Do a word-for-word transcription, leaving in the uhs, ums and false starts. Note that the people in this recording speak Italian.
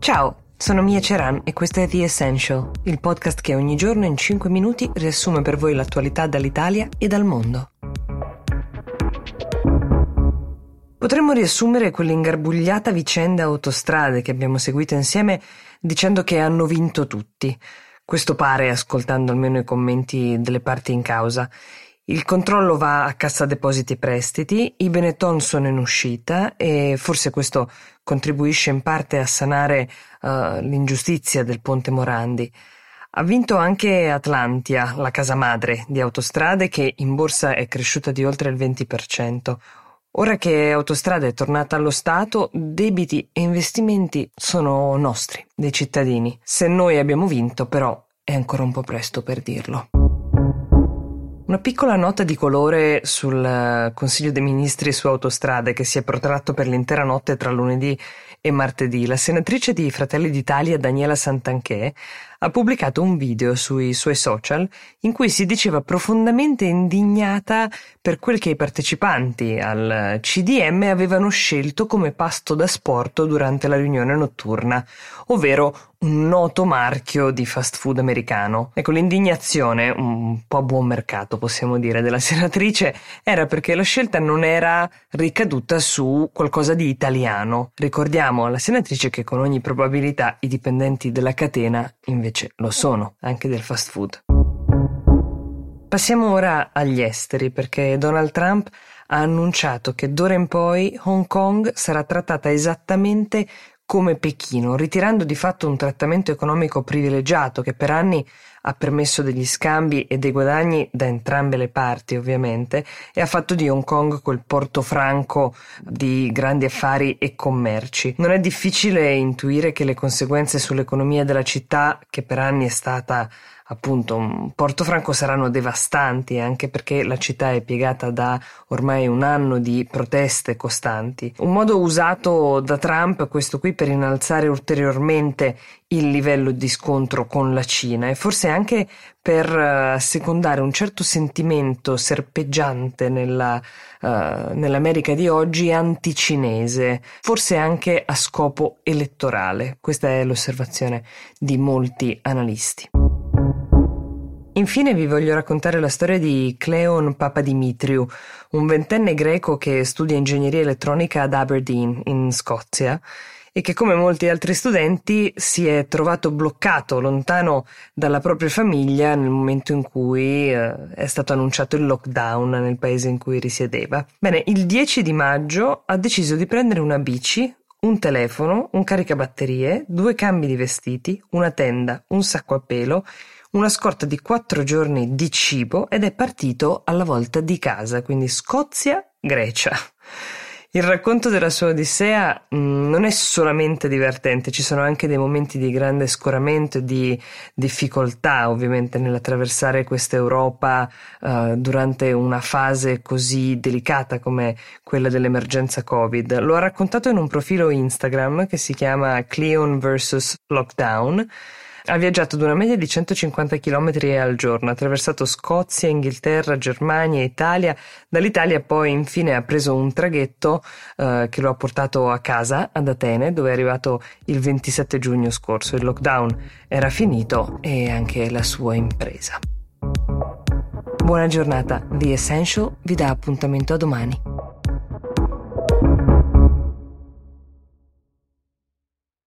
Ciao, sono Mia Ceran e questo è The Essential, il podcast che ogni giorno in cinque minuti riassume per voi l'attualità dall'Italia e dal mondo. Potremmo riassumere quell'ingarbugliata vicenda Autostrade che abbiamo seguito insieme dicendo che hanno vinto tutti. Questo pare, ascoltando almeno i commenti delle parti in causa. Il controllo va a Cassa Depositi e Prestiti, i Benetton sono in uscita e forse questo contribuisce in parte a sanare uh, l'ingiustizia del Ponte Morandi. Ha vinto anche Atlantia, la casa madre di Autostrade, che in borsa è cresciuta di oltre il venti per cento. Ora che Autostrade è tornata allo Stato, debiti e investimenti sono nostri, dei cittadini. Se noi abbiamo vinto, però, è ancora un po' presto per dirlo. Una piccola nota di colore sul Consiglio dei Ministri su Autostrade che si è protratto per l'intera notte tra lunedì e martedì. La senatrice di Fratelli d'Italia Daniela Santanchè ha pubblicato un video sui suoi social in cui si diceva profondamente indignata per quel che i partecipanti al C D M avevano scelto come pasto da asporto durante la riunione notturna, ovvero un noto marchio di fast food americano. Ecco, l'indignazione, un po' a buon mercato possiamo dire, della senatrice era perché la scelta non era ricaduta su qualcosa di italiano. Ricordiamo alla senatrice che con ogni probabilità i dipendenti della catena invece lo sono, anche del fast food. Passiamo ora agli esteri, perché Donald Trump ha annunciato che d'ora in poi Hong Kong sarà trattata esattamente come Pechino, ritirando di fatto un trattamento economico privilegiato che per anni ha permesso degli scambi e dei guadagni da entrambe le parti, ovviamente, e ha fatto di Hong Kong quel porto franco di grandi affari e commerci. Non è difficile intuire che le conseguenze sull'economia della città, che per anni è stata appunto un porto franco, saranno devastanti, anche perché la città è piegata da ormai un anno di proteste costanti. Un modo usato da Trump, questo qui, per innalzare ulteriormente il livello di scontro con la Cina e forse anche per uh, secondare un certo sentimento serpeggiante nella, uh, nell'America di oggi anticinese, forse anche a scopo elettorale. Questa è l'osservazione di molti analisti. Infine vi voglio raccontare la storia di Cleon Papadimitriou, un ventenne greco che studia ingegneria elettronica ad Aberdeen, in Scozia, e che come molti altri studenti si è trovato bloccato lontano dalla propria famiglia nel momento in cui eh, è stato annunciato il lockdown nel paese in cui risiedeva. Bene, il dieci di maggio ha deciso di prendere una bici, un telefono, un caricabatterie, due cambi di vestiti, una tenda, un sacco a pelo, una scorta di quattro giorni di cibo ed è partito alla volta di casa, quindi Scozia, Grecia. Il racconto della sua odissea mh, non è solamente divertente, ci sono anche dei momenti di grande scoramento e di difficoltà ovviamente nell'attraversare questa Europa uh, durante una fase così delicata come quella dell'emergenza Covid. Lo ha raccontato in un profilo Instagram che si chiama Cleon versus. Lockdown. Ha viaggiato ad una media di centocinquanta chilometri al giorno, ha attraversato Scozia, Inghilterra, Germania, Italia. Dall'Italia poi infine ha preso un traghetto eh, che lo ha portato a casa, ad Atene, dove è arrivato il ventisette giugno scorso. Il lockdown era finito e anche la sua impresa. Buona giornata. The Essential vi dà appuntamento a domani.